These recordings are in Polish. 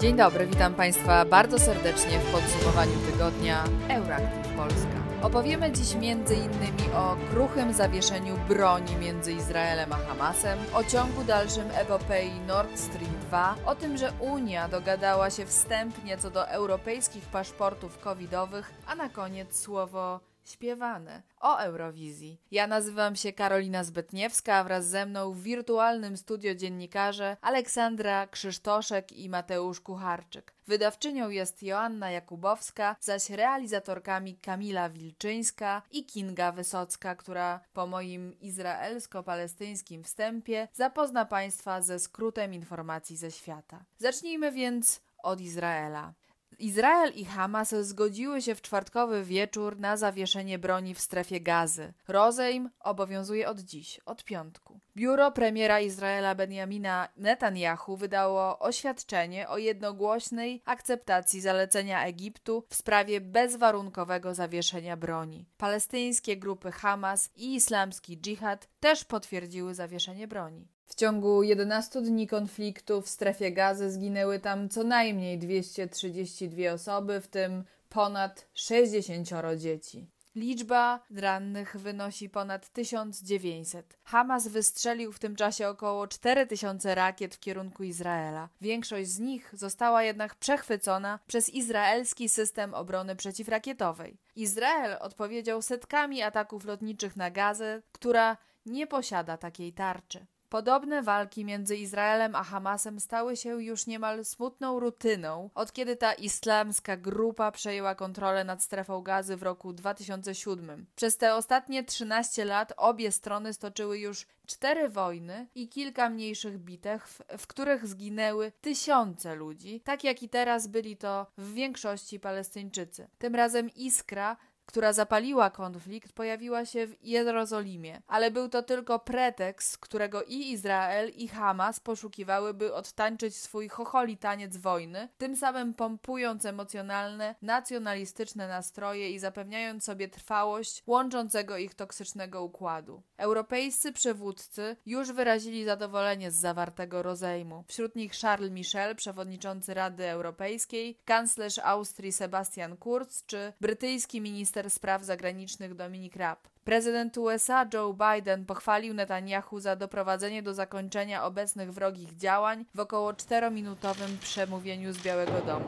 Dzień dobry, witam Państwa bardzo serdecznie w podsumowaniu tygodnia Eurowizja Polska. Opowiemy dziś m.in. o kruchym zawieszeniu broni między Izraelem a Hamasem, o ciągu dalszym epopei Nord Stream 2, o tym, że Unia dogadała się wstępnie co do europejskich paszportów covidowych, a na koniec słowo śpiewane o Eurowizji. Ja nazywam się Karolina Zbytniewska, a wraz ze mną w wirtualnym studio dziennikarze Aleksandra Krzysztoszek i Mateusz Kucharczyk. Wydawczynią jest Joanna Jakubowska, zaś realizatorkami Kamila Wilczyńska i Kinga Wysocka, która po moim izraelsko-palestyńskim wstępie zapozna Państwa ze skrótem informacji ze świata. Zacznijmy więc od Izraela. Izrael i Hamas zgodziły się w czwartkowy wieczór na zawieszenie broni w strefie Gazy. Rozejm obowiązuje od dziś, od piątku. Biuro premiera Izraela Benjamina Netanyahu wydało oświadczenie o jednogłośnej akceptacji zalecenia Egiptu w sprawie bezwarunkowego zawieszenia broni. Palestyńskie grupy Hamas i islamski dżihad też potwierdziły zawieszenie broni. W ciągu 11 dni konfliktu w strefie Gazy zginęły tam co najmniej 232 osoby, w tym ponad 60 dzieci. Liczba rannych wynosi ponad 1900. Hamas wystrzelił w tym czasie około 4000 rakiet w kierunku Izraela. Większość z nich została jednak przechwycona przez izraelski system obrony przeciwrakietowej. Izrael odpowiedział setkami ataków lotniczych na Gazę, która nie posiada takiej tarczy. Podobne walki między Izraelem a Hamasem stały się już niemal smutną rutyną, od kiedy ta islamska grupa przejęła kontrolę nad strefą Gazy w roku 2007. Przez te ostatnie 13 lat obie strony stoczyły już 4 wojny i kilka mniejszych bitew, w których zginęły tysiące ludzi, tak jak i teraz byli to w większości Palestyńczycy. Tym razem iskra, która zapaliła konflikt, pojawiła się w Jerozolimie, ale był to tylko pretekst, którego i Izrael, i Hamas poszukiwały, by odtańczyć swój chocholi taniec wojny, tym samym pompując emocjonalne, nacjonalistyczne nastroje i zapewniając sobie trwałość łączącego ich toksycznego układu. Europejscy przywódcy już wyrazili zadowolenie z zawartego rozejmu. Wśród nich Charles Michel, przewodniczący Rady Europejskiej, kanclerz Austrii Sebastian Kurz, czy brytyjski minister spraw zagranicznych Dominik Rapp. Prezydent USA Joe Biden pochwalił Netanyahu za doprowadzenie do zakończenia obecnych wrogich działań w około 4-minutowym przemówieniu z Białego Domu.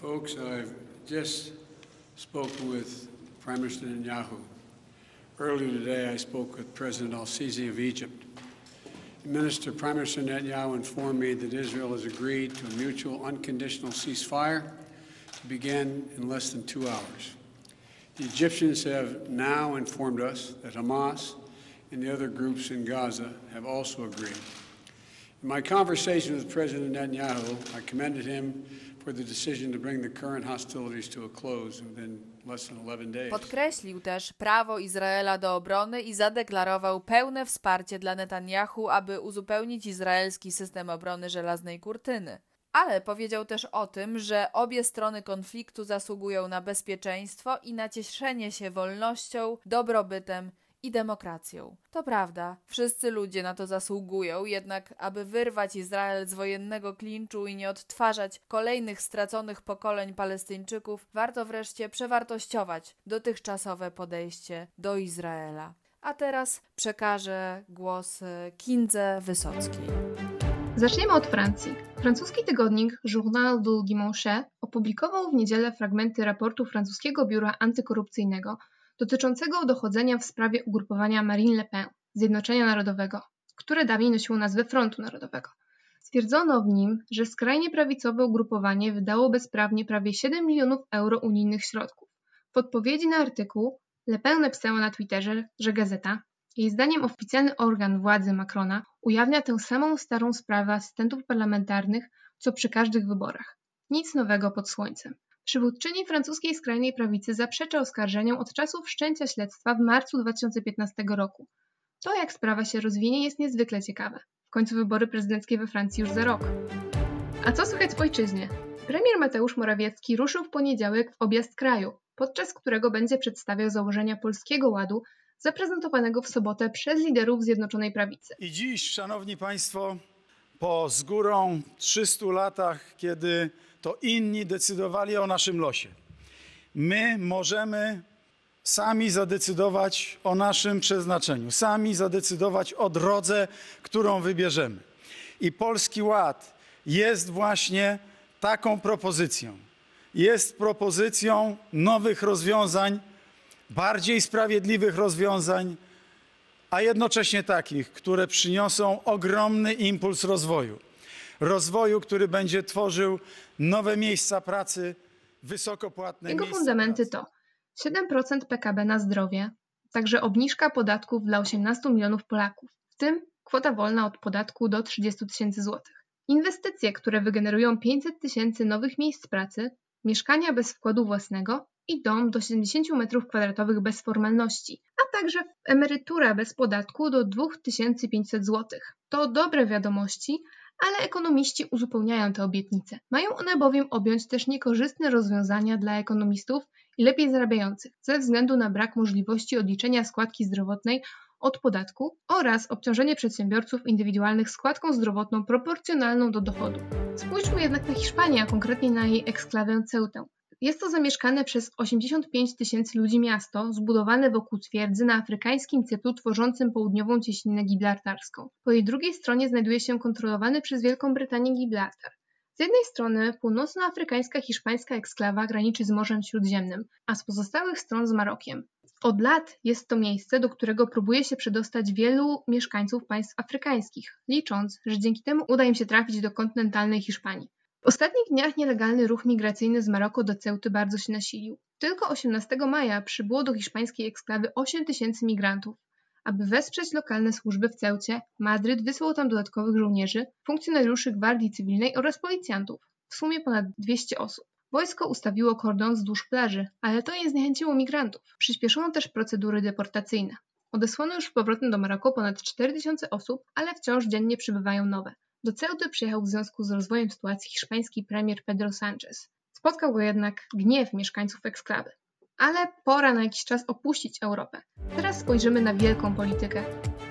Folks, I've just spoken with Prime Minister Netanyahu. Earlier today I spoke with President Al-Sisi of Egypt. Prime Minister Netanyahu informed me that Israel has agreed to a mutual unconditional ceasefire to begin in less than 2 hours. The Egyptians have now informed us that Hamas and the other groups in Gaza have also agreed. In my conversation with President Netanyahu, I commended him for the decision to bring the current hostilities to a close within less than 11 days. Podkreślił też prawo Izraela do obrony i zadeklarował pełne wsparcie dla Netanyahu, aby uzupełnić izraelski system obrony żelaznej kurtyny. Ale powiedział też o tym, że obie strony konfliktu zasługują na bezpieczeństwo i na cieszenie się wolnością, dobrobytem i demokracją. To prawda, wszyscy ludzie na to zasługują, jednak aby wyrwać Izrael z wojennego klinczu i nie odtwarzać kolejnych straconych pokoleń Palestyńczyków, warto wreszcie przewartościować dotychczasowe podejście do Izraela. A teraz przekażę głos Kindze Wysockiej. Zaczniemy od Francji. Francuski tygodnik Journal du Dimanche opublikował w niedzielę fragmenty raportu francuskiego biura antykorupcyjnego dotyczącego dochodzenia w sprawie ugrupowania Marine Le Pen, Zjednoczenia Narodowego, które dawniej nosiło nazwę Frontu Narodowego. Stwierdzono w nim, że skrajnie prawicowe ugrupowanie wydało bezprawnie prawie 7 milionów euro unijnych środków. W odpowiedzi na artykuł Le Pen napisała na Twitterze, że gazeta, jej zdaniem oficjalny organ władzy Macrona, ujawnia tę samą starą sprawę asystentów parlamentarnych, co przy każdych wyborach. Nic nowego pod słońcem. Przywódczyni francuskiej skrajnej prawicy zaprzecza oskarżeniom od czasu wszczęcia śledztwa w marcu 2015 roku. To, jak sprawa się rozwinie, jest niezwykle ciekawe. W końcu wybory prezydenckie we Francji już za rok. A co słychać w ojczyźnie? Premier Mateusz Morawiecki ruszył w poniedziałek w objazd kraju, podczas którego będzie przedstawiał założenia Polskiego Ładu, zaprezentowanego w sobotę przez liderów Zjednoczonej Prawicy. I dziś, szanowni państwo, po z górą 300 latach, kiedy to inni decydowali o naszym losie. My możemy sami zadecydować o naszym przeznaczeniu, sami zadecydować o drodze, którą wybierzemy. I Polski Ład jest właśnie taką propozycją. Jest propozycją nowych rozwiązań, bardziej sprawiedliwych rozwiązań, a jednocześnie takich, które przyniosą ogromny impuls rozwoju. Rozwoju, który będzie tworzył nowe miejsca pracy, wysokopłatne miejsca pracy. Jego fundamenty to 7% PKB na zdrowie, także obniżka podatków dla 18 milionów Polaków, w tym kwota wolna od podatku do 30 tysięcy złotych. Inwestycje, które wygenerują 500 tysięcy nowych miejsc pracy, mieszkania bez wkładu własnego i dom do 70 m2 bez formalności, a także emerytura bez podatku do 2500 zł. To dobre wiadomości, ale ekonomiści uzupełniają te obietnice. Mają one bowiem objąć też niekorzystne rozwiązania dla ekonomistów i lepiej zarabiających ze względu na brak możliwości odliczenia składki zdrowotnej od podatku oraz obciążenie przedsiębiorców indywidualnych składką zdrowotną proporcjonalną do dochodu. Spójrzmy jednak na Hiszpanię, a konkretnie na jej eksklawę Ceutę. Jest to zamieszkane przez 85 tysięcy ludzi miasto, zbudowane wokół twierdzy na afrykańskim cyplu tworzącym południową cieśninę gibraltarską. Po jej drugiej stronie znajduje się kontrolowany przez Wielką Brytanię Gibraltar. Z jednej strony północnoafrykańska hiszpańska eksklawa graniczy z Morzem Śródziemnym, a z pozostałych stron z Marokiem. Od lat jest to miejsce, do którego próbuje się przedostać wielu mieszkańców państw afrykańskich, licząc, że dzięki temu uda im się trafić do kontynentalnej Hiszpanii. W ostatnich dniach nielegalny ruch migracyjny z Maroka do Ceuty bardzo się nasilił. Tylko 18 maja przybyło do hiszpańskiej eksklawy 8 tysięcy migrantów. Aby wesprzeć lokalne służby w Ceucie, Madryt wysłał tam dodatkowych żołnierzy, funkcjonariuszy gwardii cywilnej oraz policjantów, w sumie ponad 200 osób. Wojsko ustawiło kordon wzdłuż plaży, ale to nie zniechęciło migrantów. Przyspieszono też procedury deportacyjne. Odesłano już powrotem do Maroka ponad 4000 osób, ale wciąż dziennie przybywają nowe. Do Ceuty przyjechał w związku z rozwojem sytuacji hiszpański premier Pedro Sánchez. Spotkał go jednak gniew mieszkańców eksklawy. Ale pora na jakiś czas opuścić Europę. Teraz spojrzymy na wielką politykę.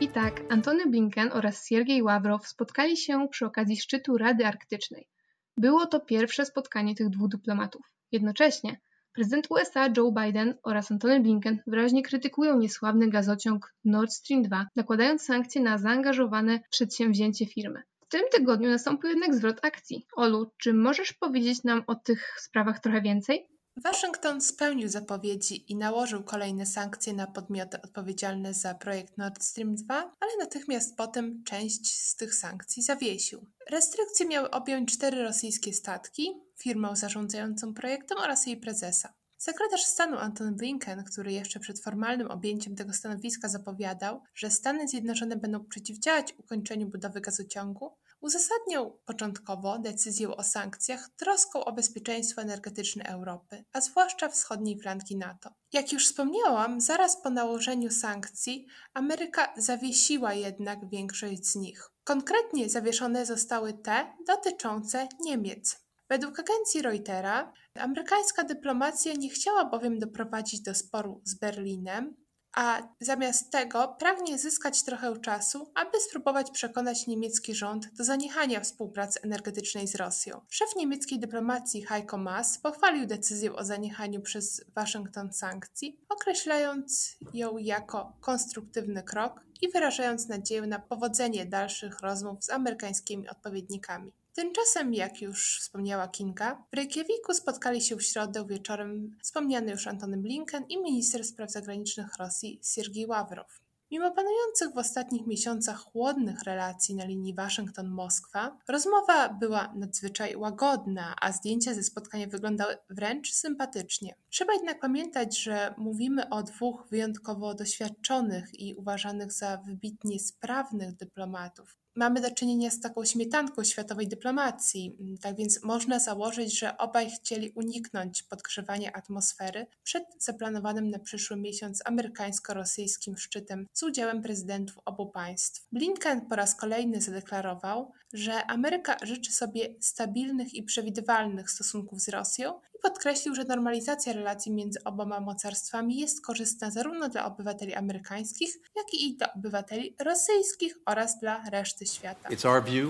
I tak, Antony Blinken oraz Siergiej Ławrow spotkali się przy okazji szczytu Rady Arktycznej. Było to pierwsze spotkanie tych dwóch dyplomatów. Jednocześnie prezydent USA Joe Biden oraz Antony Blinken wyraźnie krytykują niesławny gazociąg Nord Stream 2, nakładając sankcje na zaangażowane w przedsięwzięcie firmy. W tym tygodniu nastąpił jednak zwrot akcji. Olu, czy możesz powiedzieć nam o tych sprawach trochę więcej? Waszyngton spełnił zapowiedzi i nałożył kolejne sankcje na podmioty odpowiedzialne za projekt Nord Stream 2, ale natychmiast potem część z tych sankcji zawiesił. Restrykcje miały objąć 4 rosyjskie statki, firmę zarządzającą projektem oraz jej prezesa. Sekretarz stanu Antony Blinken, który jeszcze przed formalnym objęciem tego stanowiska zapowiadał, że Stany Zjednoczone będą przeciwdziałać ukończeniu budowy gazociągu, uzasadniał początkowo decyzję o sankcjach troską o bezpieczeństwo energetyczne Europy, a zwłaszcza wschodniej flanki NATO. Jak już wspomniałam, zaraz po nałożeniu sankcji Ameryka zawiesiła jednak większość z nich. Konkretnie zawieszone zostały te dotyczące Niemiec. Według agencji Reutera amerykańska dyplomacja nie chciała bowiem doprowadzić do sporu z Berlinem, a zamiast tego pragnie zyskać trochę czasu, aby spróbować przekonać niemiecki rząd do zaniechania współpracy energetycznej z Rosją. Szef niemieckiej dyplomacji Heiko Maas pochwalił decyzję o zaniechaniu przez Waszyngton sankcji, określając ją jako konstruktywny krok i wyrażając nadzieję na powodzenie dalszych rozmów z amerykańskimi odpowiednikami. Tymczasem, jak już wspomniała Kinga, w Reykjaviku spotkali się w środę wieczorem wspomniany już Antony Blinken i minister spraw zagranicznych Rosji Siergiej Ławrow. Mimo panujących w ostatnich miesiącach chłodnych relacji na linii Waszyngton-Moskwa, rozmowa była nadzwyczaj łagodna, a zdjęcia ze spotkania wyglądały wręcz sympatycznie. Trzeba jednak pamiętać, że mówimy o dwóch wyjątkowo doświadczonych i uważanych za wybitnie sprawnych dyplomatów. Mamy do czynienia z taką śmietanką światowej dyplomacji, tak więc można założyć, że obaj chcieli uniknąć podgrzewania atmosfery przed zaplanowanym na przyszły miesiąc amerykańsko-rosyjskim szczytem z udziałem prezydentów obu państw. Blinken po raz kolejny zadeklarował, że Ameryka życzy sobie stabilnych i przewidywalnych stosunków z Rosją i podkreślił, że normalizacja relacji między oboma mocarstwami jest korzystna zarówno dla obywateli amerykańskich, jak i dla obywateli rosyjskich oraz dla reszty świata. It's our view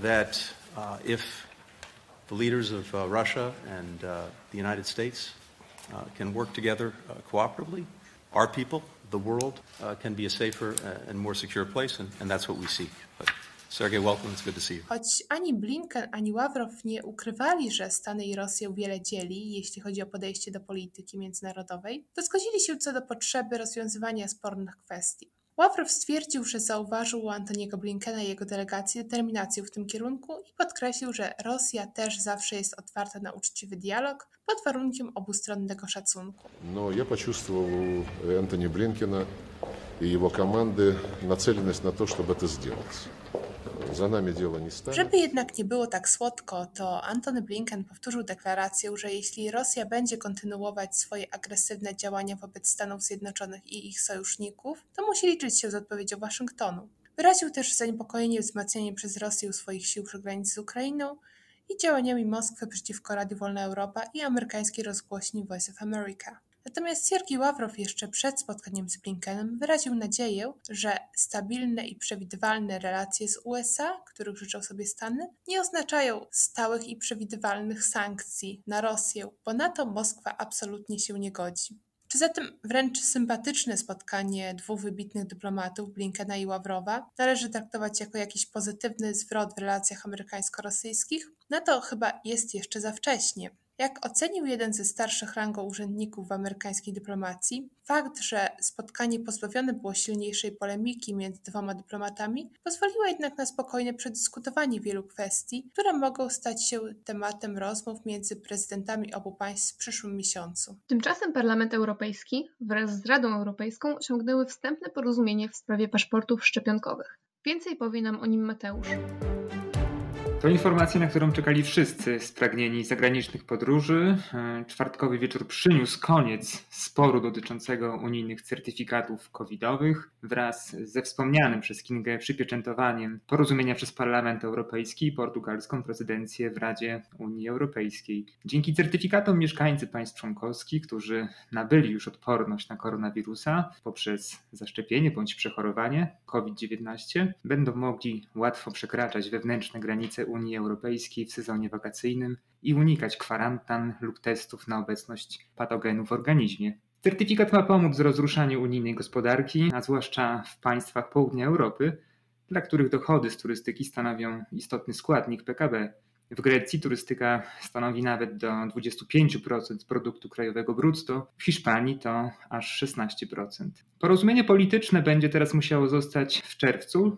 that if the leaders of Russia and the United States can work together cooperatively, our people, the world, can be a safer and more secure place, and that's what we seek. But Sergej, welcome. It's good to see you. Choć ani Blinken, ani Ławrow nie ukrywali, że Stany i Rosję wiele dzieli, jeśli chodzi o podejście do polityki międzynarodowej, to zgodzili się co do potrzeby rozwiązywania spornych kwestii. Ławrow stwierdził, że zauważył u Antoniego Blinkena i jego delegacji determinację w tym kierunku i podkreślił, że Rosja też zawsze jest otwarta na uczciwy dialog pod warunkiem obustronnego szacunku. No, ja почувствовал Antony Blinkena i jego komandy nacelenność na to, żeby to zrobić. Żeby jednak nie było tak słodko, to Antony Blinken powtórzył deklarację, że jeśli Rosja będzie kontynuować swoje agresywne działania wobec Stanów Zjednoczonych i ich sojuszników, to musi liczyć się z odpowiedzią Waszyngtonu. Wyraził też zaniepokojenie wzmacnianiem przez Rosję swoich sił przy granicy z Ukrainą i działaniami Moskwy przeciwko Radiu Wolna Europa i amerykańskiej rozgłośni Voice of America. Natomiast Siergiej Ławrow jeszcze przed spotkaniem z Blinkenem wyraził nadzieję, że stabilne i przewidywalne relacje z USA, których życzą sobie Stany, nie oznaczają stałych i przewidywalnych sankcji na Rosję, bo na to Moskwa absolutnie się nie godzi. Czy zatem wręcz sympatyczne spotkanie dwóch wybitnych dyplomatów, Blinkena i Ławrowa, należy traktować jako jakiś pozytywny zwrot w relacjach amerykańsko-rosyjskich? Na to chyba jest jeszcze za wcześnie. Jak ocenił jeden ze starszych rangą urzędników w amerykańskiej dyplomacji, fakt, że spotkanie pozbawione było silniejszej polemiki między dwoma dyplomatami, pozwoliło jednak na spokojne przedyskutowanie wielu kwestii, które mogą stać się tematem rozmów między prezydentami obu państw w przyszłym miesiącu. Tymczasem Parlament Europejski wraz z Radą Europejską osiągnęły wstępne porozumienie w sprawie paszportów szczepionkowych. Więcej powie nam o nim Mateusz. To informacja, na którą czekali wszyscy spragnieni zagranicznych podróży. Czwartkowy wieczór przyniósł koniec sporu dotyczącego unijnych certyfikatów covidowych wraz ze wspomnianym przez Kingę przypieczętowaniem porozumienia przez Parlament Europejski i portugalską prezydencję w Radzie Unii Europejskiej. Dzięki certyfikatom mieszkańcy państw członkowskich, którzy nabyli już odporność na koronawirusa poprzez zaszczepienie bądź przechorowanie COVID-19, będą mogli łatwo przekraczać wewnętrzne granice Unii Europejskiej w sezonie wakacyjnym i unikać kwarantan lub testów na obecność patogenów w organizmie. Certyfikat ma pomóc w rozruszaniu unijnej gospodarki, a zwłaszcza w państwach południa Europy, dla których dochody z turystyki stanowią istotny składnik PKB. W Grecji turystyka stanowi nawet do 25% produktu krajowego brutto, w Hiszpanii to aż 16%. Porozumienie polityczne będzie teraz musiało zostać w czerwcu,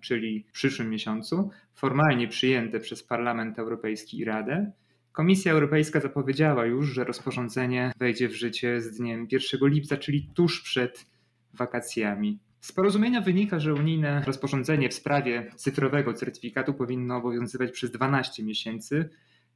czyli w przyszłym miesiącu, formalnie przyjęte przez Parlament Europejski i Radę. Komisja Europejska zapowiedziała już, że rozporządzenie wejdzie w życie z dniem 1 lipca, czyli tuż przed wakacjami. Z porozumienia wynika, że unijne rozporządzenie w sprawie cyfrowego certyfikatu powinno obowiązywać przez 12 miesięcy.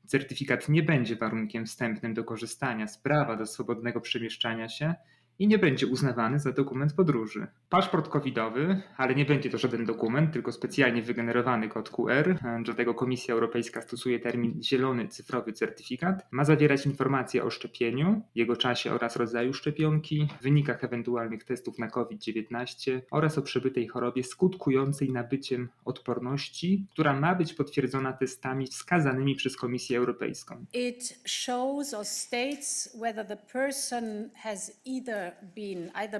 Certyfikat nie będzie warunkiem wstępnym do korzystania z prawa do swobodnego przemieszczania się i nie będzie uznawany za dokument podróży. Paszport covidowy, ale nie będzie to żaden dokument, tylko specjalnie wygenerowany kod QR, dlatego Komisja Europejska stosuje termin zielony cyfrowy certyfikat, ma zawierać informacje o szczepieniu, jego czasie oraz rodzaju szczepionki, wynikach ewentualnych testów na COVID-19 oraz o przebytej chorobie skutkującej nabyciem odporności, która ma być potwierdzona testami wskazanymi przez Komisję Europejską. It shows or states whether the person has either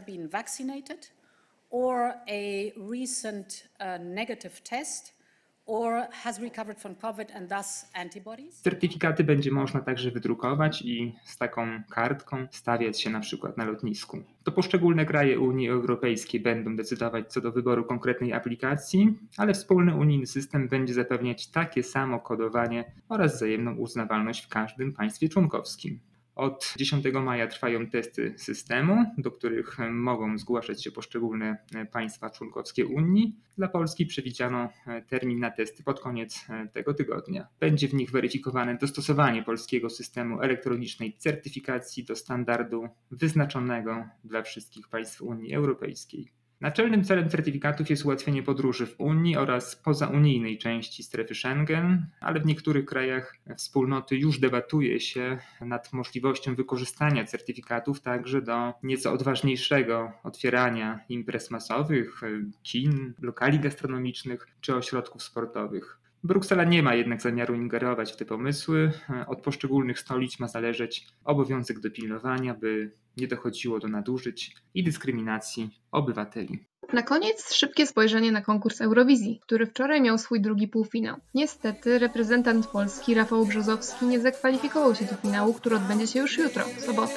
been vaccinated or a recent negative test or has recovered from COVID and thus antibodies. Certyfikaty będzie można także wydrukować i z taką kartką stawiać się na przykład na lotnisku. To poszczególne kraje Unii Europejskiej będą decydować co do wyboru konkretnej aplikacji, ale wspólny unijny system będzie zapewniać takie samo kodowanie oraz wzajemną uznawalność w każdym państwie członkowskim. Od 10 maja trwają testy systemu, do których mogą zgłaszać się poszczególne państwa członkowskie Unii. Dla Polski przewidziano termin na testy pod koniec tego tygodnia. Będzie w nich weryfikowane dostosowanie polskiego systemu elektronicznej certyfikacji do standardu wyznaczonego dla wszystkich państw Unii Europejskiej. Naczelnym celem certyfikatów jest ułatwienie podróży w Unii oraz pozaunijnej części strefy Schengen, ale w niektórych krajach wspólnoty już debatuje się nad możliwością wykorzystania certyfikatów także do nieco odważniejszego otwierania imprez masowych, kin, lokali gastronomicznych czy ośrodków sportowych. Bruksela nie ma jednak zamiaru ingerować w te pomysły. Od poszczególnych stolic ma zależeć obowiązek dopilnowania, by nie dochodziło do nadużyć i dyskryminacji obywateli. Na koniec szybkie spojrzenie na konkurs Eurowizji, który wczoraj miał swój drugi półfinał. Niestety reprezentant Polski Rafał Brzozowski nie zakwalifikował się do finału, który odbędzie się już jutro, w sobotę.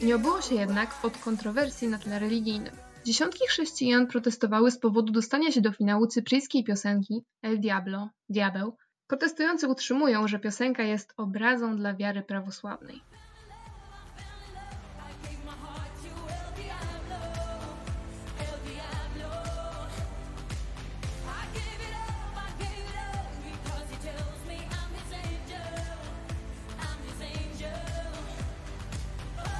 Nie obyło się jednak od kontrowersji na tle religijnym. Dziesiątki chrześcijan protestowały z powodu dostania się do finału cypryjskiej piosenki El Diablo, Diabeł. Protestujący utrzymują, że piosenka jest obrazą dla wiary prawosławnej.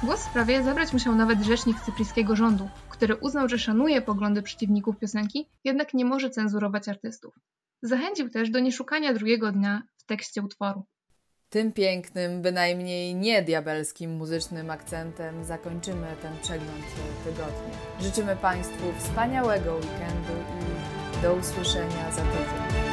Głos w sprawie zabrać musiał nawet rzecznik cypryjskiego rządu, który uznał, że szanuje poglądy przeciwników piosenki, jednak nie może cenzurować artystów. Zachęcił też do nieszukania drugiego dna w tekście utworu. Tym pięknym, bynajmniej nie diabelskim muzycznym akcentem zakończymy ten przegląd tygodnia. Życzymy Państwu wspaniałego weekendu i do usłyszenia za tydzień.